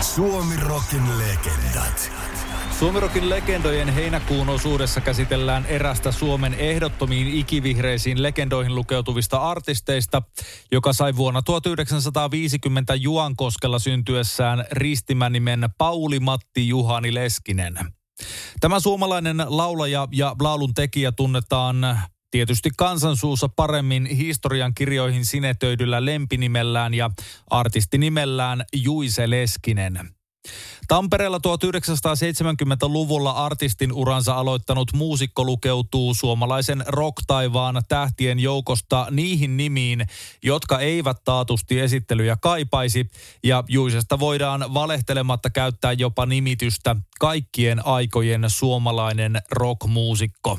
Suomi-rokin legendat. Suomi-rokin legendojen heinäkuun osuudessa käsitellään erästä Suomen ehdottomiin ikivihreisiin legendoihin lukeutuvista artisteista, joka sai vuonna 1950 Juankoskella syntyessään ristimänimen Pauli Matti Juhani Leskinen. Tämä suomalainen laulaja ja laulun tekijä tunnetaan tietysti kansansuussa paremmin historian kirjoihin sinetöidyllä lempinimellään ja artistinimellään Juise Leskinen. Tampereella 1970-luvulla artistin uransa aloittanut muusikko lukeutuu suomalaisen rock-taivaan tähtien joukosta niihin nimiin, jotka eivät taatusti esittelyjä kaipaisi, ja Juisesta voidaan valehtelematta käyttää jopa nimitystä kaikkien aikojen suomalainen rock-muusikko.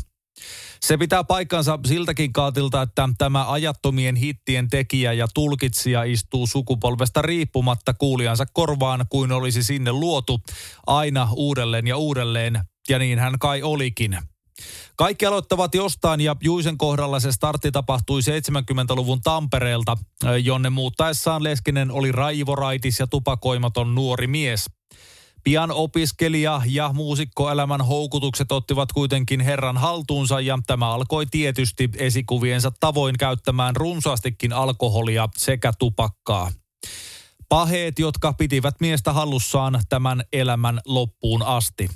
Se pitää paikkansa siltäkin kaatilta, että tämä ajattomien hittien tekijä ja tulkitsija istuu sukupolvesta riippumatta kuulijansa korvaan, kuin olisi sinne luotu, aina uudelleen ja uudelleen, ja niin hän kai olikin. Kaikki aloittavat jostain, ja Juisen kohdalla se startti tapahtui 70-luvun Tampereelta, jonne muuttaessaan Leskinen oli raivoraitis ja tupakoimaton nuori mies. Pian opiskelija ja muusikkoelämän houkutukset ottivat kuitenkin herran haltuunsa, ja tämä alkoi tietysti esikuviensa tavoin käyttämään runsaastikin alkoholia sekä tupakkaa. Paheet, jotka pitivät miestä hallussaan tämän elämän loppuun asti.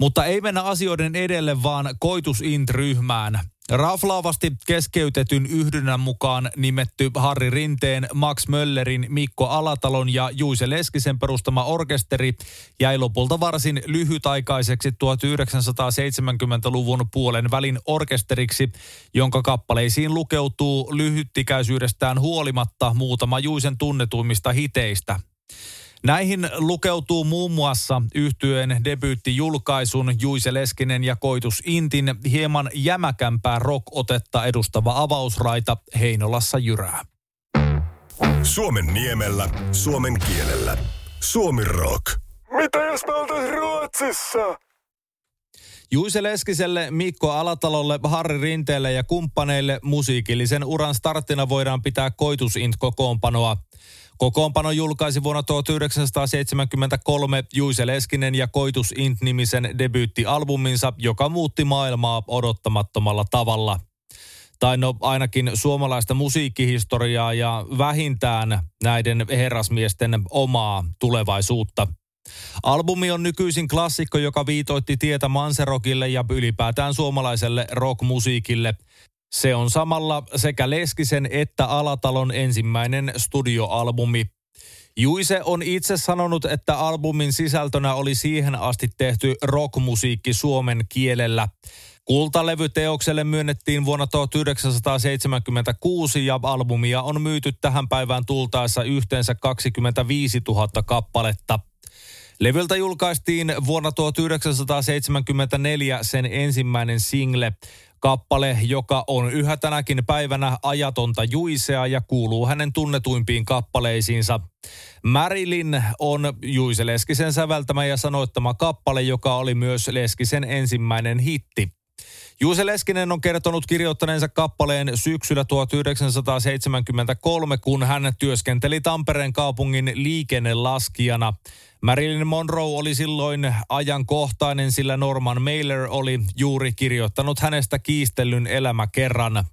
Mutta ei mennä asioiden edelle, vaan Coitus Int-ryhmään. Raflaavasti keskeytetyn yhdynnän mukaan nimetty Harri Rinteen, Max Möllerin, Mikko Alatalon ja Juise Leskisen perustama orkesteri jäi lopulta varsin lyhytaikaiseksi 1970-luvun puolen välin orkesteriksi, jonka kappaleisiin lukeutuu lyhyttikäisyydestään huolimatta muutama Juisen tunnetuimmista hiteistä. Näihin lukeutuu muun muassa yhtyeen debyyttijulkaisun Juise Leskinen ja Coitus Intin hieman jämäkämpää rock-otetta edustava avausraita Heinolassa jyrää. Suomen niemellä, suomen kielellä. Suomi rock. Mitä jos me oltais Ruotsissa? Juise Leskiselle, Mikko Alatalolle, Harri Rinteelle ja kumppaneille musiikillisen uran starttina voidaan pitää Coitus Int-kokoonpanoa. Kokoonpano julkaisi vuonna 1973 Juise Leskinen ja Coitus Int-nimisen debyyttialbuminsa, joka muutti maailmaa odottamattomalla tavalla. Tai no ainakin suomalaista musiikkihistoriaa ja vähintään näiden herrasmiesten omaa tulevaisuutta. Albumi on nykyisin klassikko, joka viitoitti tietä manserokille ja ylipäätään suomalaiselle rockmusiikille. Se on samalla sekä Leskisen että Alatalon ensimmäinen studioalbumi. Juise on itse sanonut, että albumin sisältönä oli siihen asti tehty rockmusiikki suomen kielellä. Kultalevyteokselle myönnettiin vuonna 1976 ja albumia on myyty tähän päivään tultaessa yhteensä 25 000 kappaletta. Levyltä julkaistiin vuonna 1974 sen ensimmäinen single, kappale, joka on yhä tänäkin päivänä ajatonta Juisea ja kuuluu hänen tunnetuimpiin kappaleisiinsa. Marilyn on Juise Leskisen säveltämä ja sanoittama kappale, joka oli myös Leskisen ensimmäinen hitti. Juise Leskinen on kertonut kirjoittaneensa kappaleen syksyllä 1973, kun hän työskenteli Tampereen kaupungin liikennelaskijana. Marilyn Monroe oli silloin ajankohtainen, sillä Norman Mailer oli juuri kirjoittanut hänestä kiistellyn elämäkerran.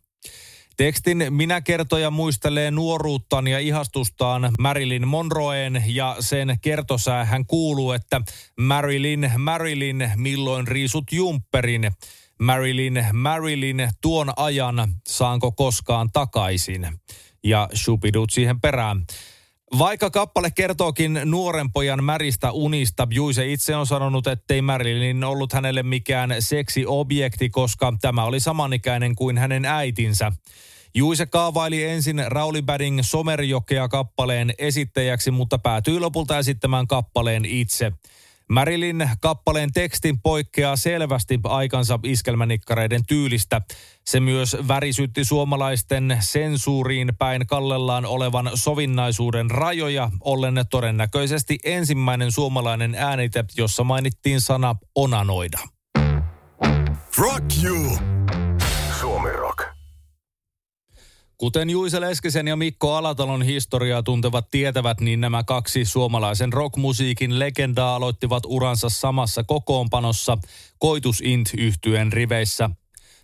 Tekstin minäkertoja muistelee nuoruuttaan ja ihastustaan Marilyn Monroeen, ja sen kertosäähän kuuluu, että Marilyn, Marilyn, milloin riisut jumpperin? Marilyn, Marilyn, tuon ajan saanko koskaan takaisin? Ja shupidut siihen perään. Vaikka kappale kertookin nuoren pojan märistä unista, Juise itse on sanonut, ettei Marilyn ollut hänelle mikään seksiobjekti, koska tämä oli samanikäinen kuin hänen äitinsä. Juise kaavaili ensin Rauli Badding Somerjokea kappaleen esittäjäksi, mutta päätyi lopulta esittämään kappaleen itse. Marilyn kappaleen tekstin poikkeaa selvästi aikansa iskelmänikkareiden tyylistä. Se myös värisytti suomalaisten sensuuriin päin kallellaan olevan sovinnaisuuden rajoja, ollen todennäköisesti ensimmäinen suomalainen äänite, jossa mainittiin sana onanoida. Rock you! Suomi Rock. Kuten Juise Leskisen ja Mikko Alatalon historiaa tuntevat tietävät, niin nämä kaksi suomalaisen rockmusiikin legendaa aloittivat uransa samassa kokoonpanossa Coitus Int -yhtyeen riveissä.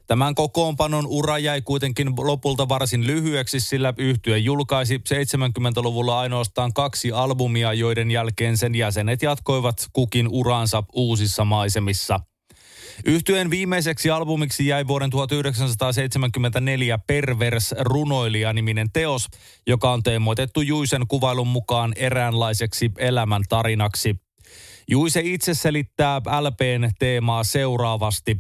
Tämän kokoonpanon ura jäi kuitenkin lopulta varsin lyhyeksi, sillä yhtye julkaisi 70-luvulla ainoastaan 2 albumia, joiden jälkeen sen jäsenet jatkoivat kukin uransa uusissa maisemissa. Yhtyeen viimeiseksi albumiksi jäi vuoden 1974 Pervers runoilija-niminen teos, joka on teemoitettu Juisen kuvailun mukaan eräänlaiseksi elämäntarinaksi. Juise itse selittää LP:n teemaa seuraavasti.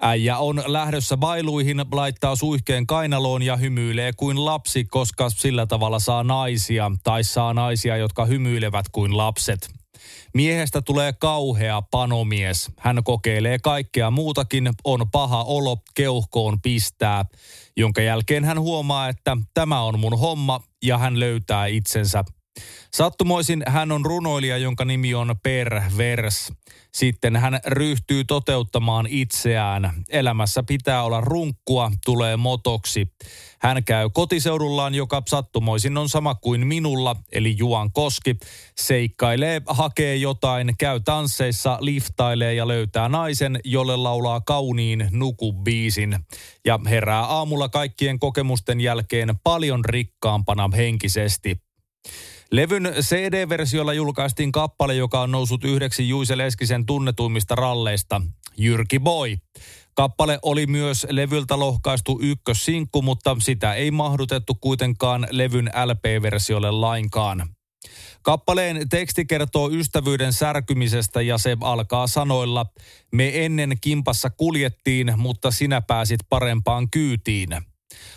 Äijä on lähdössä bailuihin, laittaa suihkeen kainaloon ja hymyilee kuin lapsi, koska sillä tavalla saa naisia, tai saa naisia, jotka hymyilevät kuin lapset. Miehestä tulee kauhea panomies. Hän kokeilee kaikkea muutakin, on paha olo, keuhkoon pistää, jonka jälkeen hän huomaa, että tämä on mun homma ja hän löytää itsensä. Sattumoisin hän on runoilija, jonka nimi on Pervers. Sitten hän ryhtyy toteuttamaan itseään. Elämässä pitää olla runkkua, tulee motoksi. Hän käy kotiseudullaan, joka sattumoisin on sama kuin minulla, eli Juankoski. Seikkailee, hakee jotain, käy tansseissa, liftailee ja löytää naisen, jolle laulaa kauniin nukubiisin. Ja herää aamulla kaikkien kokemusten jälkeen paljon rikkaampana henkisesti. Levyn CD-versiolla julkaistiin kappale, joka on noussut yhdeksi Juise Leskisen tunnetuimmista ralleista, Jyrki Boy. Kappale oli myös levyltä lohkaistu ykkössinkku, mutta sitä ei mahdutettu kuitenkaan levyn LP-versiolle lainkaan. Kappaleen teksti kertoo ystävyyden särkymisestä ja se alkaa sanoilla, me ennen kimpassa kuljettiin, mutta sinä pääsit parempaan kyytiin.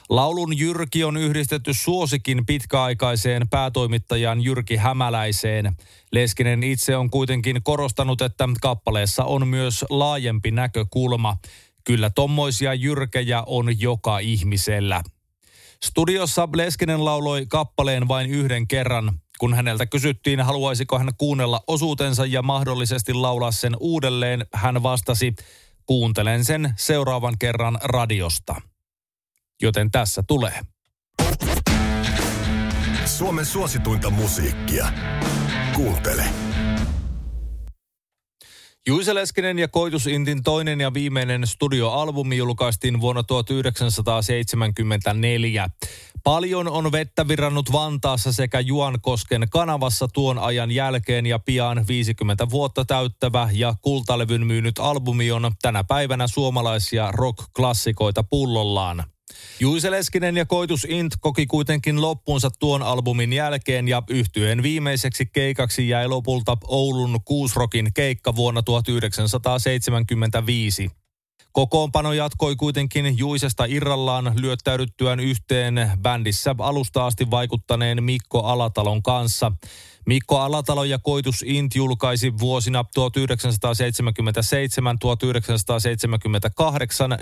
Laulun Jyrki on yhdistetty Suosikin pitkäaikaiseen päätoimittajaan Jyrki Hämäläiseen. Leskinen itse on kuitenkin korostanut, että kappaleessa on myös laajempi näkökulma. Kyllä tommoisia jyrkejä on joka ihmisellä. Studiossa Leskinen lauloi kappaleen vain yhden kerran. Kun häneltä kysyttiin, haluaisiko hän kuunnella osuutensa ja mahdollisesti laulaa sen uudelleen, hän vastasi, kuuntelen sen seuraavan kerran radiosta. Joten tässä tulee. Suomen suosituinta musiikkia. Kuuntele. Juise Leskinen ja Coitus Intin toinen ja viimeinen studioalbumi julkaistiin vuonna 1974. Paljon on vettä virrannut Vantaassa sekä Juankosken kanavassa tuon ajan jälkeen ja pian 50 vuotta täyttävä ja kultalevyn myynyt albumi on tänä päivänä suomalaisia rock-klassikoita pullollaan. Juise Leskinen ja Coitus Int koki kuitenkin loppunsa tuon albumin jälkeen ja yhtyeen viimeiseksi keikaksi jäi lopulta Oulun Kuusrockin keikka vuonna 1975. Kokoonpano jatkoi kuitenkin Juisesta irrallaan lyöttäydyttyään yhteen bändissä alusta asti vaikuttaneen Mikko Alatalon kanssa. Mikko Alatalo ja Coitus Int julkaisi vuosina 1977-1978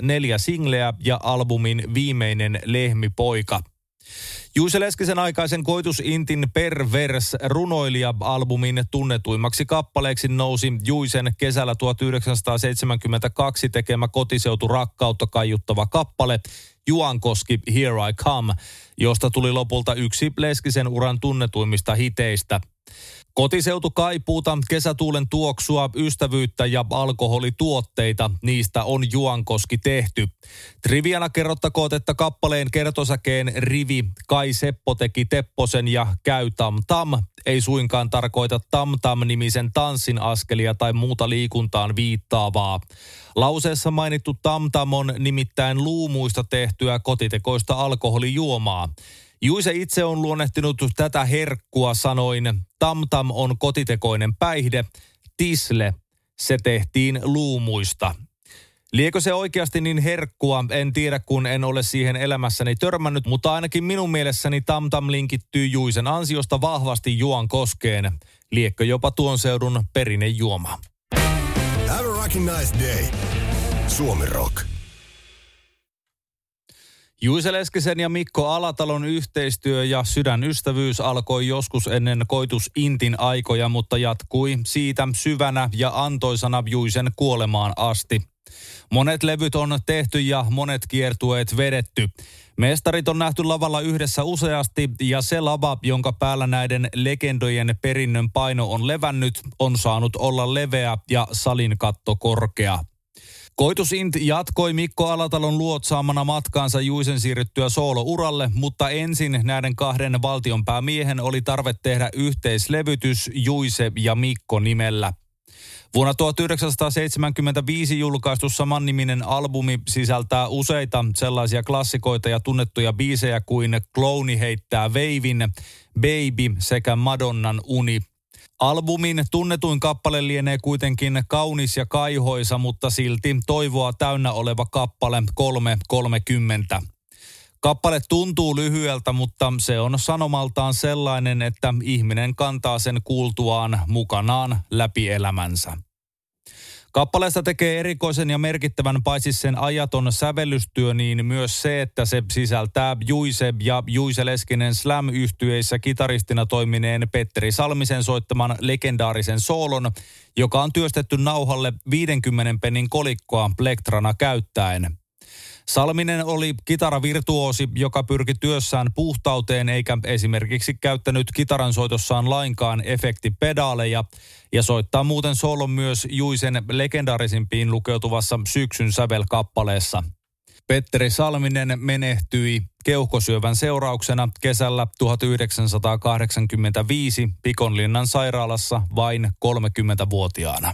4 singleä ja albumin Viimeinen lehmipoika. Juise Leskisen aikaisen Coitus Intin Pervers runoilija-albumin tunnetuimmaksi kappaleeksi nousi Juisen kesällä 1972 tekemä kotiseuturakkautta kaiuttava kappale Juankoski Here I Come, josta tuli lopulta yksi Leskisen uran tunnetuimmista hiteistä. Kotiseutu kaipuuta, kesätuulen tuoksua, ystävyyttä ja alkoholituotteita, niistä on Juankoski tehty. Triviana kerrottakoon, että kappaleen kertosäkeen rivi Kai Seppo teki Tepposen ja käy tam tam ei suinkaan tarkoita tam-tam-nimisen tanssin askelia tai muuta liikuntaan viittaavaa. Lauseessa mainittu tam-tam on nimittäin luumuista tehtyä kotitekoista alkoholijuomaa. Juise itse on luonnehtinut tätä herkkua sanoin, tam-tam on kotitekoinen päihde, tisle, se tehtiin luumuista. Liekö se oikeasti niin herkkua, en tiedä kun en ole siihen elämässäni törmännyt, mutta ainakin minun mielessäni Tamtam linkittyy Juisen ansiosta vahvasti Juankoskeen. Liekkö jopa tuon seudun perinnejuoma. Have a rockin' nice day. Suomi Rock. Juise Leskisen ja Mikko Alatalon yhteistyö ja sydänystävyys alkoi joskus ennen Coitus Intin aikoja, mutta jatkui siitä syvänä ja antoisana Juisen kuolemaan asti. Monet levyt on tehty ja monet kiertueet vedetty. Mestarit on nähty lavalla yhdessä useasti ja se lava, jonka päällä näiden legendojen perinnön paino on levännyt, on saanut olla leveä ja salin katto korkea. Coitus Int jatkoi Mikko Alatalon luotsaamana matkaansa Juisen siirryttyä soolouralle, mutta ensin näiden kahden valtionpäämiehen oli tarve tehdä yhteislevytys Juise ja Mikko nimellä. Vuonna 1975 julkaistu samanniminen albumi sisältää useita sellaisia klassikoita ja tunnettuja biisejä kuin Klooni heittää veivin, Baby sekä Madonnan uni. Albumin tunnetuin kappale lienee kuitenkin kaunis ja kaihoisa, mutta silti toivoa täynnä oleva kappale 3.30. Kappale tuntuu lyhyeltä, mutta se on sanomaltaan sellainen, että ihminen kantaa sen kuultuaan mukanaan läpi elämänsä. Kappaleesta tekee erikoisen ja merkittävän paitsi sen ajaton sävellystyö, niin myös se, että se sisältää Juise ja Juise Leskinen Slam-yhtyeissä kitaristina toimineen Petteri Salmisen soittaman legendaarisen soolon, joka on työstetty nauhalle 50 pennin kolikkoa plektrana käyttäen. Salminen oli kitaravirtuoosi, joka pyrki työssään puhtauteen eikä esimerkiksi käyttänyt kitaransoitossaan lainkaan efektipedaaleja ja soittaa muuten soolon myös Juisen legendaarisimpiin lukeutuvassa Syksyn sävel-kappaleessa. Petteri Salminen menehtyi keuhkosyövän seurauksena kesällä 1985 Pikonlinnan sairaalassa vain 30-vuotiaana.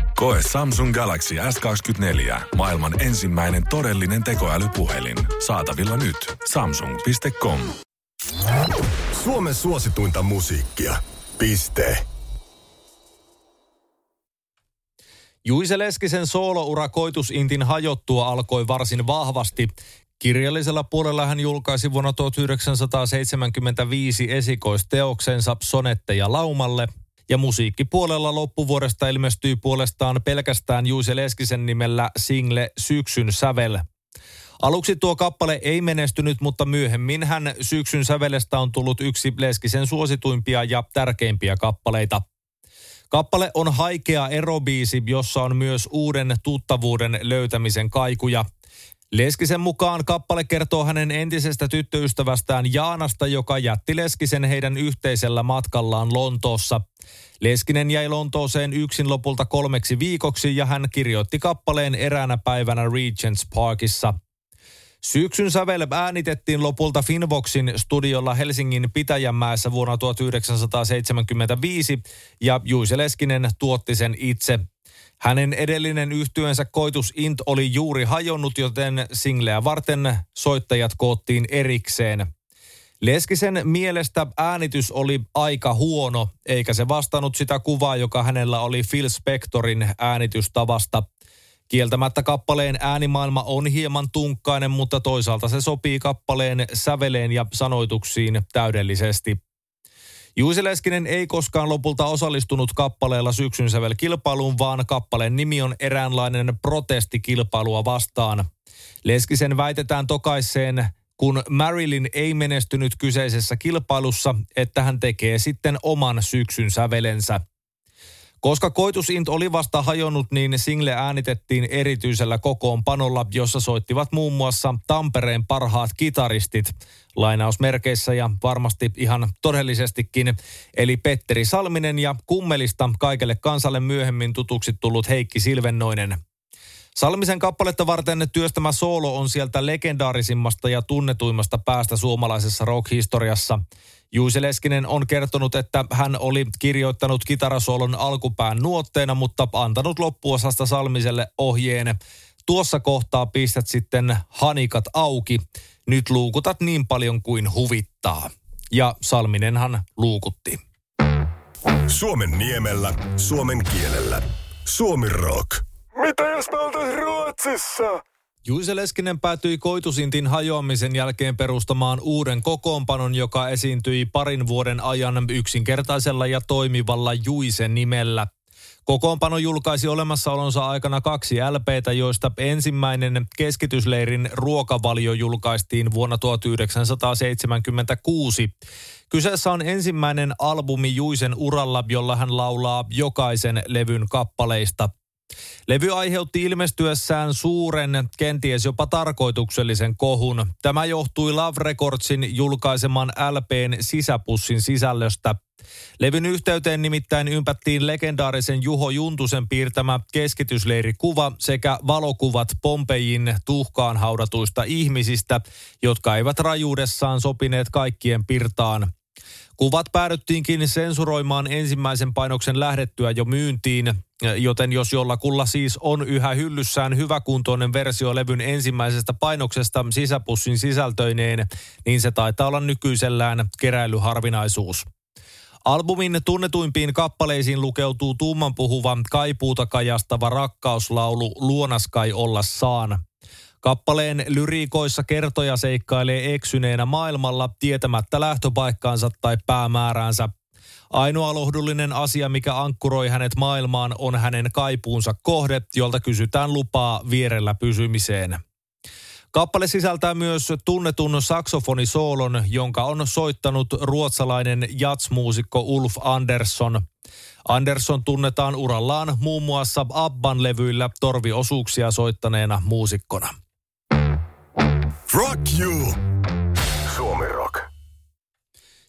Koe Samsung Galaxy S24. Maailman ensimmäinen todellinen tekoälypuhelin. Saatavilla nyt. Samsung.com. Suomen suosituinta musiikkia. Piste. Juise Leskisen sooloura Coitus Intin hajottua alkoi varsin vahvasti. Kirjallisella puolella hän julkaisi vuonna 1975 esikoisteoksensa Sonetteja laumalle. Ja musiikkipuolella loppuvuodesta ilmestyi puolestaan pelkästään Juise Leskisen nimellä single Syksyn sävel. Aluksi tuo kappale ei menestynyt, mutta myöhemmin hän Syksyn sävelestä on tullut yksi Leskisen suosituimpia ja tärkeimpiä kappaleita. Kappale on haikea erobiisi, jossa on myös uuden tuttavuuden löytämisen kaikuja. Leskisen mukaan kappale kertoo hänen entisestä tyttöystävästään Jaanasta, joka jätti Leskisen heidän yhteisellä matkallaan Lontoossa. Leskinen jäi Lontooseen yksin lopulta 3 viikoksi ja hän kirjoitti kappaleen eräänä päivänä Regents Parkissa. Syksyn sävel äänitettiin lopulta Finvoxin studiolla Helsingin Pitäjänmäessä vuonna 1975 ja Juise Leskinen tuotti sen itse. Hänen edellinen yhtyeensä Coitus Int oli juuri hajonnut, joten singleä varten soittajat koottiin erikseen. Leskisen mielestä äänitys oli aika huono, eikä se vastannut sitä kuvaa, joka hänellä oli Phil Spectorin äänitystavasta. Kieltämättä kappaleen äänimaailma on hieman tunkkainen, mutta toisaalta se sopii kappaleen säveleen ja sanoituksiin täydellisesti. Juise Leskinen ei koskaan lopulta osallistunut kappaleella Syksyn sävel-kilpailuun, vaan kappaleen nimi on eräänlainen protestikilpailua vastaan. Leskisen väitetään tokaiseen, kun Marilyn ei menestynyt kyseisessä kilpailussa, että hän tekee sitten oman Syksyn sävelensä. Koska Coitus Int oli vasta hajonnut, niin single äänitettiin erityisellä kokoonpanolla, jossa soittivat muun muassa Tampereen parhaat kitaristit, lainausmerkeissä ja varmasti ihan todellisestikin, eli Petteri Salminen ja Kummelista kaikelle kansalle myöhemmin tutuksi tullut Heikki Silvennoinen. Salmisen kappaletta varten työstämä soolo on sieltä legendaarisimmasta ja tunnetuimmasta päästä suomalaisessa rock-historiassa. Juuse Leskinen on kertonut, että hän oli kirjoittanut kitarasoolon alkupään nuotteena, mutta antanut loppuosasta Salmiselle ohjeen. Tuossa kohtaa pistät sitten hanikat auki. Nyt luukutat niin paljon kuin huvittaa. Ja Salminenhan luukutti. Suomen niemellä, suomen kielellä. Suomi rock. Mitä jos me oltais Ruotsissa? Juise Leskinen päätyi Coitus Intin hajoamisen jälkeen perustamaan uuden kokoonpanon, joka esiintyi parin vuoden ajan yksinkertaisella ja toimivalla Juise-nimellä. Kokoonpano julkaisi olemassaolonsa aikana 2 LP:tä, joista ensimmäinen Keskitysleirin ruokavalio julkaistiin vuonna 1976. Kyseessä on ensimmäinen albumi Juisen uralla, jolla hän laulaa jokaisen levyn kappaleista. Levy aiheutti ilmestyessään suuren, kenties jopa tarkoituksellisen kohun. Tämä johtui Love Recordsin julkaiseman LP:n sisäpussin sisällöstä. Levyn yhteyteen nimittäin ympättiin legendaarisen Juho Juntusen piirtämä keskitysleirikuva sekä valokuvat Pompejin tuhkaan haudatuista ihmisistä, jotka eivät rajuudessaan sopineet kaikkien pirtaan. Kuvat päädyttiinkin sensuroimaan ensimmäisen painoksen lähdettyä jo myyntiin, joten jos jollakulla siis on yhä hyllyssään hyväkuntoinen versio levyn ensimmäisestä painoksesta sisäpussin sisältöineen, niin se taitaa olla nykyisellään keräilyharvinaisuus. Albumin tunnetuimpiin kappaleisiin lukeutuu tummanpuhuva kaipuuta kajastava rakkauslaulu Luonas kai olla saan. Kappaleen lyriikoissa kertoja seikkailee eksyneenä maailmalla tietämättä lähtöpaikkaansa tai päämääräänsä. Ainoa lohdullinen asia, mikä ankkuroi hänet maailmaan, on hänen kaipuunsa kohde, jolta kysytään lupaa vierellä pysymiseen. Kappale sisältää myös tunnetun saksofonisoolon, jonka on soittanut ruotsalainen jazzmuusikko Ulf Andersson. Andersson tunnetaan urallaan muun muassa Abban levyillä torviosuuksia soittaneena muusikkona. Rock you! Suomi rock.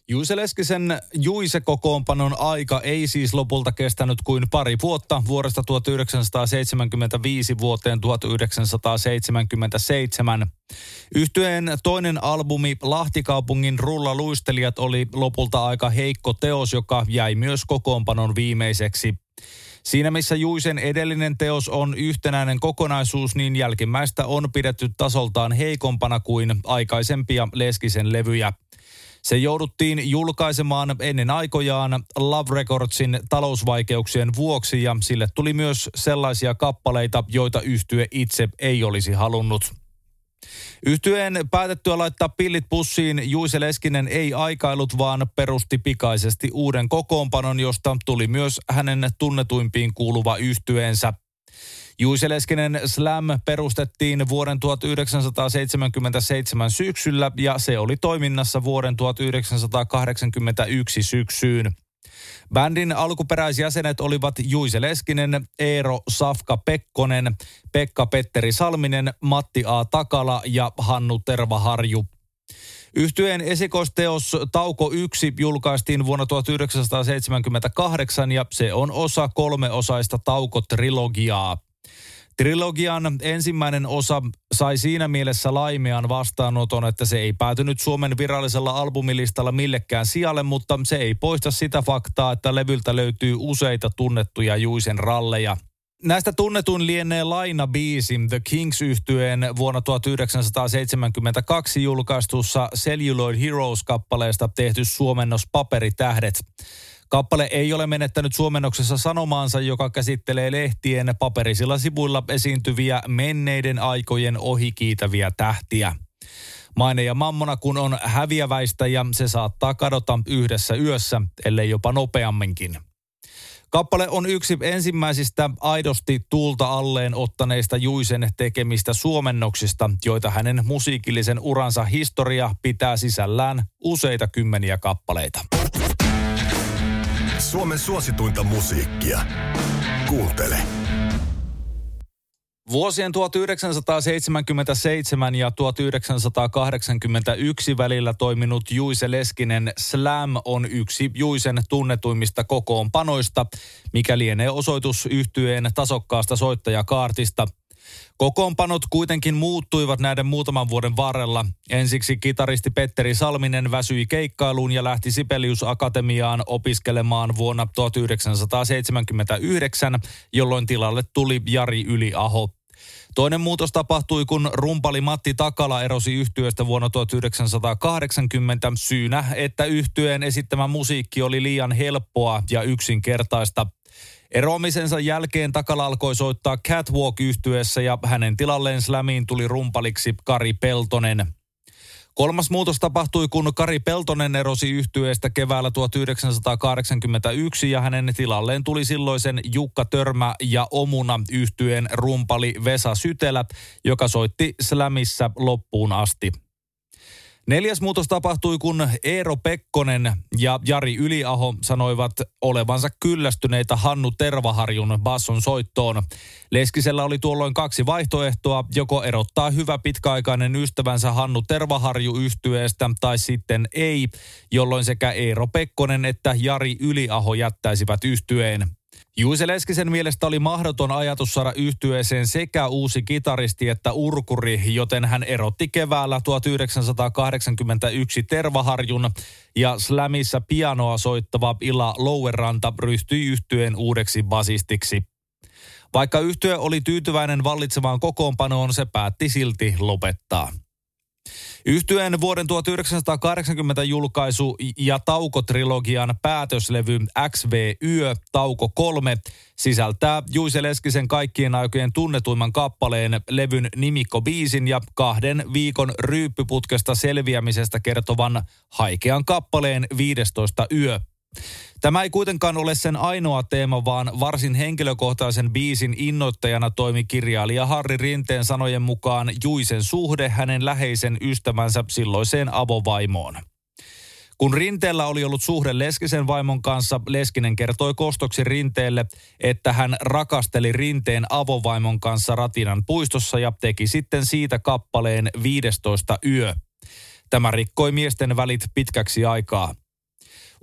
Juise Leskisen Juise-kokoonpanon aika ei siis lopulta kestänyt kuin pari vuotta, vuodesta 1975 vuoteen 1977. Yhtyeen toinen albumi Lahtikaupungin rullaluistelijat oli lopulta aika heikko teos, joka jäi myös kokoonpanon viimeiseksi. Siinä missä Juisen edellinen teos on yhtenäinen kokonaisuus, niin jälkimmäistä on pidetty tasoltaan heikompana kuin aikaisempia Leskisen levyjä. Se jouduttiin julkaisemaan ennen aikojaan Love Recordsin talousvaikeuksien vuoksi ja sille tuli myös sellaisia kappaleita, joita yhtye itse ei olisi halunnut. Yhtyeen päätettyä laittaa pillit pussiin Juise Leskinen ei aikailut, vaan perusti pikaisesti uuden kokoonpanon, josta tuli myös hänen tunnetuimpiin kuuluva yhtyeensä. Juise Leskinen Slam perustettiin vuoden 1977 syksyllä ja se oli toiminnassa vuoden 1981 syksyyn. Bändin alkuperäisjäsenet olivat Juise Leskinen, Eero Safka Pekkonen, Petteri Salminen, Matti A Takala ja Hannu Tervaharju. Yhtyeen esikoisteos Tauko 1 julkaistiin vuonna 1978 ja se on osa 3-osaista Tauko-trilogiaa. Trilogian ensimmäinen osa sai siinä mielessä laimean vastaanoton, että se ei päätynyt Suomen virallisella albumilistalla millekään sijalle, mutta se ei poista sitä faktaa, että levyltä löytyy useita tunnettuja Juisen ralleja. Näistä tunnetun lienee lainabiisi The Kings-yhtyeen vuonna 1972 julkaistussa Celluloid Heroes-kappaleesta tehty suomennos Paperitähdet. Kappale ei ole menettänyt suomennoksessa sanomaansa, joka käsittelee lehtien paperisilla sivuilla esiintyviä menneiden aikojen ohikiitäviä tähtiä. Maine ja mammona kun on häviäväistä ja se saattaa kadota yhdessä yössä, ellei jopa nopeamminkin. Kappale on yksi ensimmäisistä aidosti tuulta alleen ottaneista Juisen tekemistä suomennoksista, joita hänen musiikillisen uransa historia pitää sisällään useita kymmeniä kappaleita. Suomen suosituinta musiikkia. Kuuntele. Vuosien 1977 ja 1981 välillä toiminut Juise Leskinen Slam on yksi Juisen tunnetuimmista kokoonpanoista, mikä lienee osoitus yhtyeen tasokkaasta soittajakaartista. Kokoonpanot kuitenkin muuttuivat näiden muutaman vuoden varrella. Ensiksi kitaristi Petteri Salminen väsyi keikkailuun ja lähti Sibelius Akatemiaan opiskelemaan vuonna 1979, jolloin tilalle tuli Jari Yliaho. Toinen muutos tapahtui, kun rumpali Matti Takala erosi yhtyeestä vuonna 1980 syynä, että yhtyeen esittämä musiikki oli liian helppoa ja yksinkertaista. Eroamisensa jälkeen Takala alkoi soittaa Catwalk-yhtyeessä ja hänen tilalleen slämiin tuli rumpaliksi Kari Peltonen. Kolmas muutos tapahtui, kun Kari Peltonen erosi yhtyeestä keväällä 1981 ja hänen tilalleen tuli silloisen Jukka Törmä ja Omuna yhtyeen rumpali Vesa Sytelä, joka soitti slämissä loppuun asti. Neljäs muutos tapahtui, kun Eero Pekkonen ja Jari Yliaho sanoivat olevansa kyllästyneitä Hannu Tervaharjun basson soittoon. Leskisellä oli tuolloin kaksi vaihtoehtoa, joko erottaa hyvä pitkäaikainen ystävänsä Hannu Tervaharju yhtyeestä tai sitten ei, jolloin sekä Eero Pekkonen että Jari Yliaho jättäisivät yhtyeen. Juise Leskisen mielestä oli mahdoton ajatus saada yhtyeeseen sekä uusi kitaristi että urkuri, joten hän erotti keväällä 1981 Tervaharjun ja slämissä pianoa soittava Ila Lowerranta ryhtyi yhtyeen uudeksi basistiksi. Vaikka yhtye oli tyytyväinen vallitsevaan kokoonpanoon, se päätti silti lopettaa. Yhtyeen vuoden 1980 julkaisu ja taukotrilogian päätöslevy XV-yö, tauko 3, sisältää Juise Leskisen kaikkien aikojen tunnetuimman kappaleen, levyn nimikkobiisin ja 2 viikon ryyppyputkesta selviämisestä kertovan haikean kappaleen 15 yö. Tämä ei kuitenkaan ole sen ainoa teema, vaan varsin henkilökohtaisen biisin innoittajana toimi kirjailija Harri Rinteen sanojen mukaan Juisen suhde hänen läheisen ystävänsä silloiseen avovaimoon. Kun Rinteellä oli ollut suhde Leskisen vaimon kanssa, Leskinen kertoi kostoksi Rinteelle, että hän rakasteli Rinteen avovaimon kanssa Ratinan puistossa ja teki sitten siitä kappaleen 15 yö. Tämä rikkoi miesten välit pitkäksi aikaa.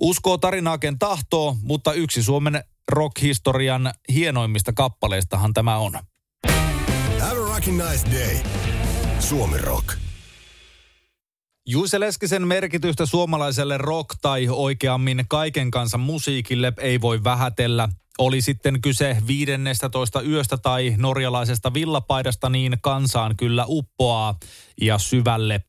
Uskoo tarinaaken tahtoo, mutta yksi Suomen rock-historian hienoimmista kappaleistahan tämä on. Have a rockin' nice day. Suomi Rock. Juise Leskisen merkitystä suomalaiselle rock- tai oikeammin kaiken kansan musiikille ei voi vähätellä. Oli sitten kyse 15 yöstä tai norjalaisesta villapaidasta, niin kansaan kyllä uppoaa ja syvälle.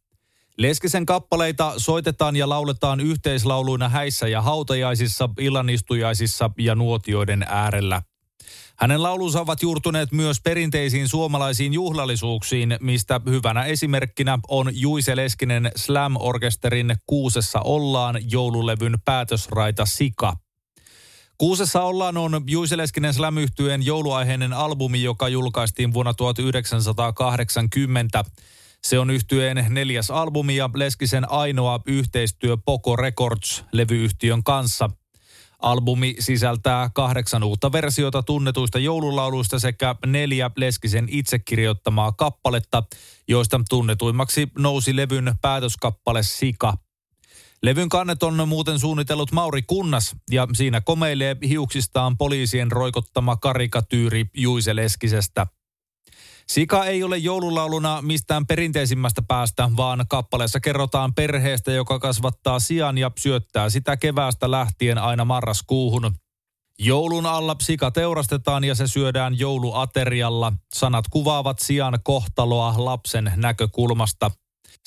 Leskisen kappaleita soitetaan ja lauletaan yhteislauluina häissä ja hautajaisissa, illanistujaisissa ja nuotioiden äärellä. Hänen laulunsa ovat juurtuneet myös perinteisiin suomalaisiin juhlallisuuksiin, mistä hyvänä esimerkkinä on Juise Leskinen Slam-orkesterin Kuusessa ollaan -joululevyn päätösraita Sika. Kuusessa ollaan on Juise Leskinen Slam-yhtyeen jouluaiheinen albumi, joka julkaistiin vuonna 1980. Se on yhtyeen 4. albumi ja Leskisen ainoa yhteistyö Poco Records-levyyhtiön kanssa. Albumi sisältää 8 uutta versiota tunnetuista joululauluista sekä 4 Leskisen itse kirjoittamaa kappaletta, joista tunnetuimmaksi nousi levyn päätöskappale Sika. Levyn kannet on muuten suunnitellut Mauri Kunnas ja siinä komeilee hiuksistaan poliisien roikottama karikatyyri Juise Leskisestä. Sika ei ole joululauluna mistään perinteisimmästä päästä, vaan kappaleessa kerrotaan perheestä, joka kasvattaa sian ja syöttää sitä keväästä lähtien aina marraskuuhun. Joulun alla sika teurastetaan ja se syödään jouluaterialla. Sanat kuvaavat sian kohtaloa lapsen näkökulmasta.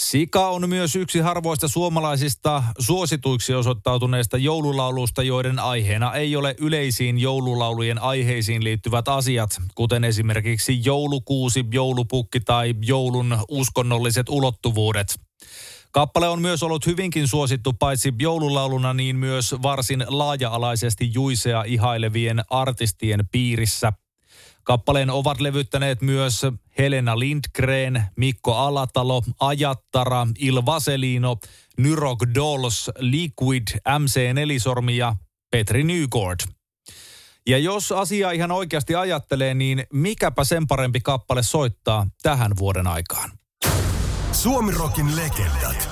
Sika on myös yksi harvoista suomalaisista suosituiksi osoittautuneista joululauluista, joiden aiheena ei ole yleisiin joululaulujen aiheisiin liittyvät asiat, kuten esimerkiksi joulukuusi, joulupukki tai joulun uskonnolliset ulottuvuudet. Kappale on myös ollut hyvinkin suosittu paitsi joululauluna, niin myös varsin laaja-alaisesti Juisea ihailevien artistien piirissä. Kappaleen ovat levyttäneet myös Helena Lindgren, Mikko Alatalo, Ajattara, Il Vaselino, Nyrok Dolls, Liquid, MC Nelisormi ja Petri Nygård. Ja jos asiaa ihan oikeasti ajattelee, niin mikäpä sen parempi kappale soittaa tähän vuoden aikaan. Suomirokin legendat.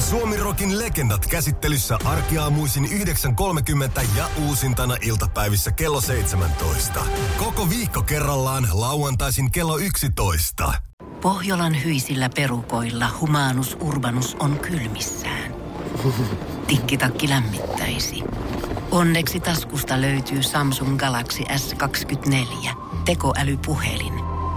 Suomirokin legendat käsittelyssä arkiaamuisin 9.30 ja uusintana iltapäivissä kello 17. Koko viikko kerrallaan lauantaisin kello 11. Pohjolan hyisillä perukoilla Humanus Urbanus on kylmissään. Tikkitakki lämmittäisi. Onneksi taskusta löytyy Samsung Galaxy S24, tekoälypuhelin.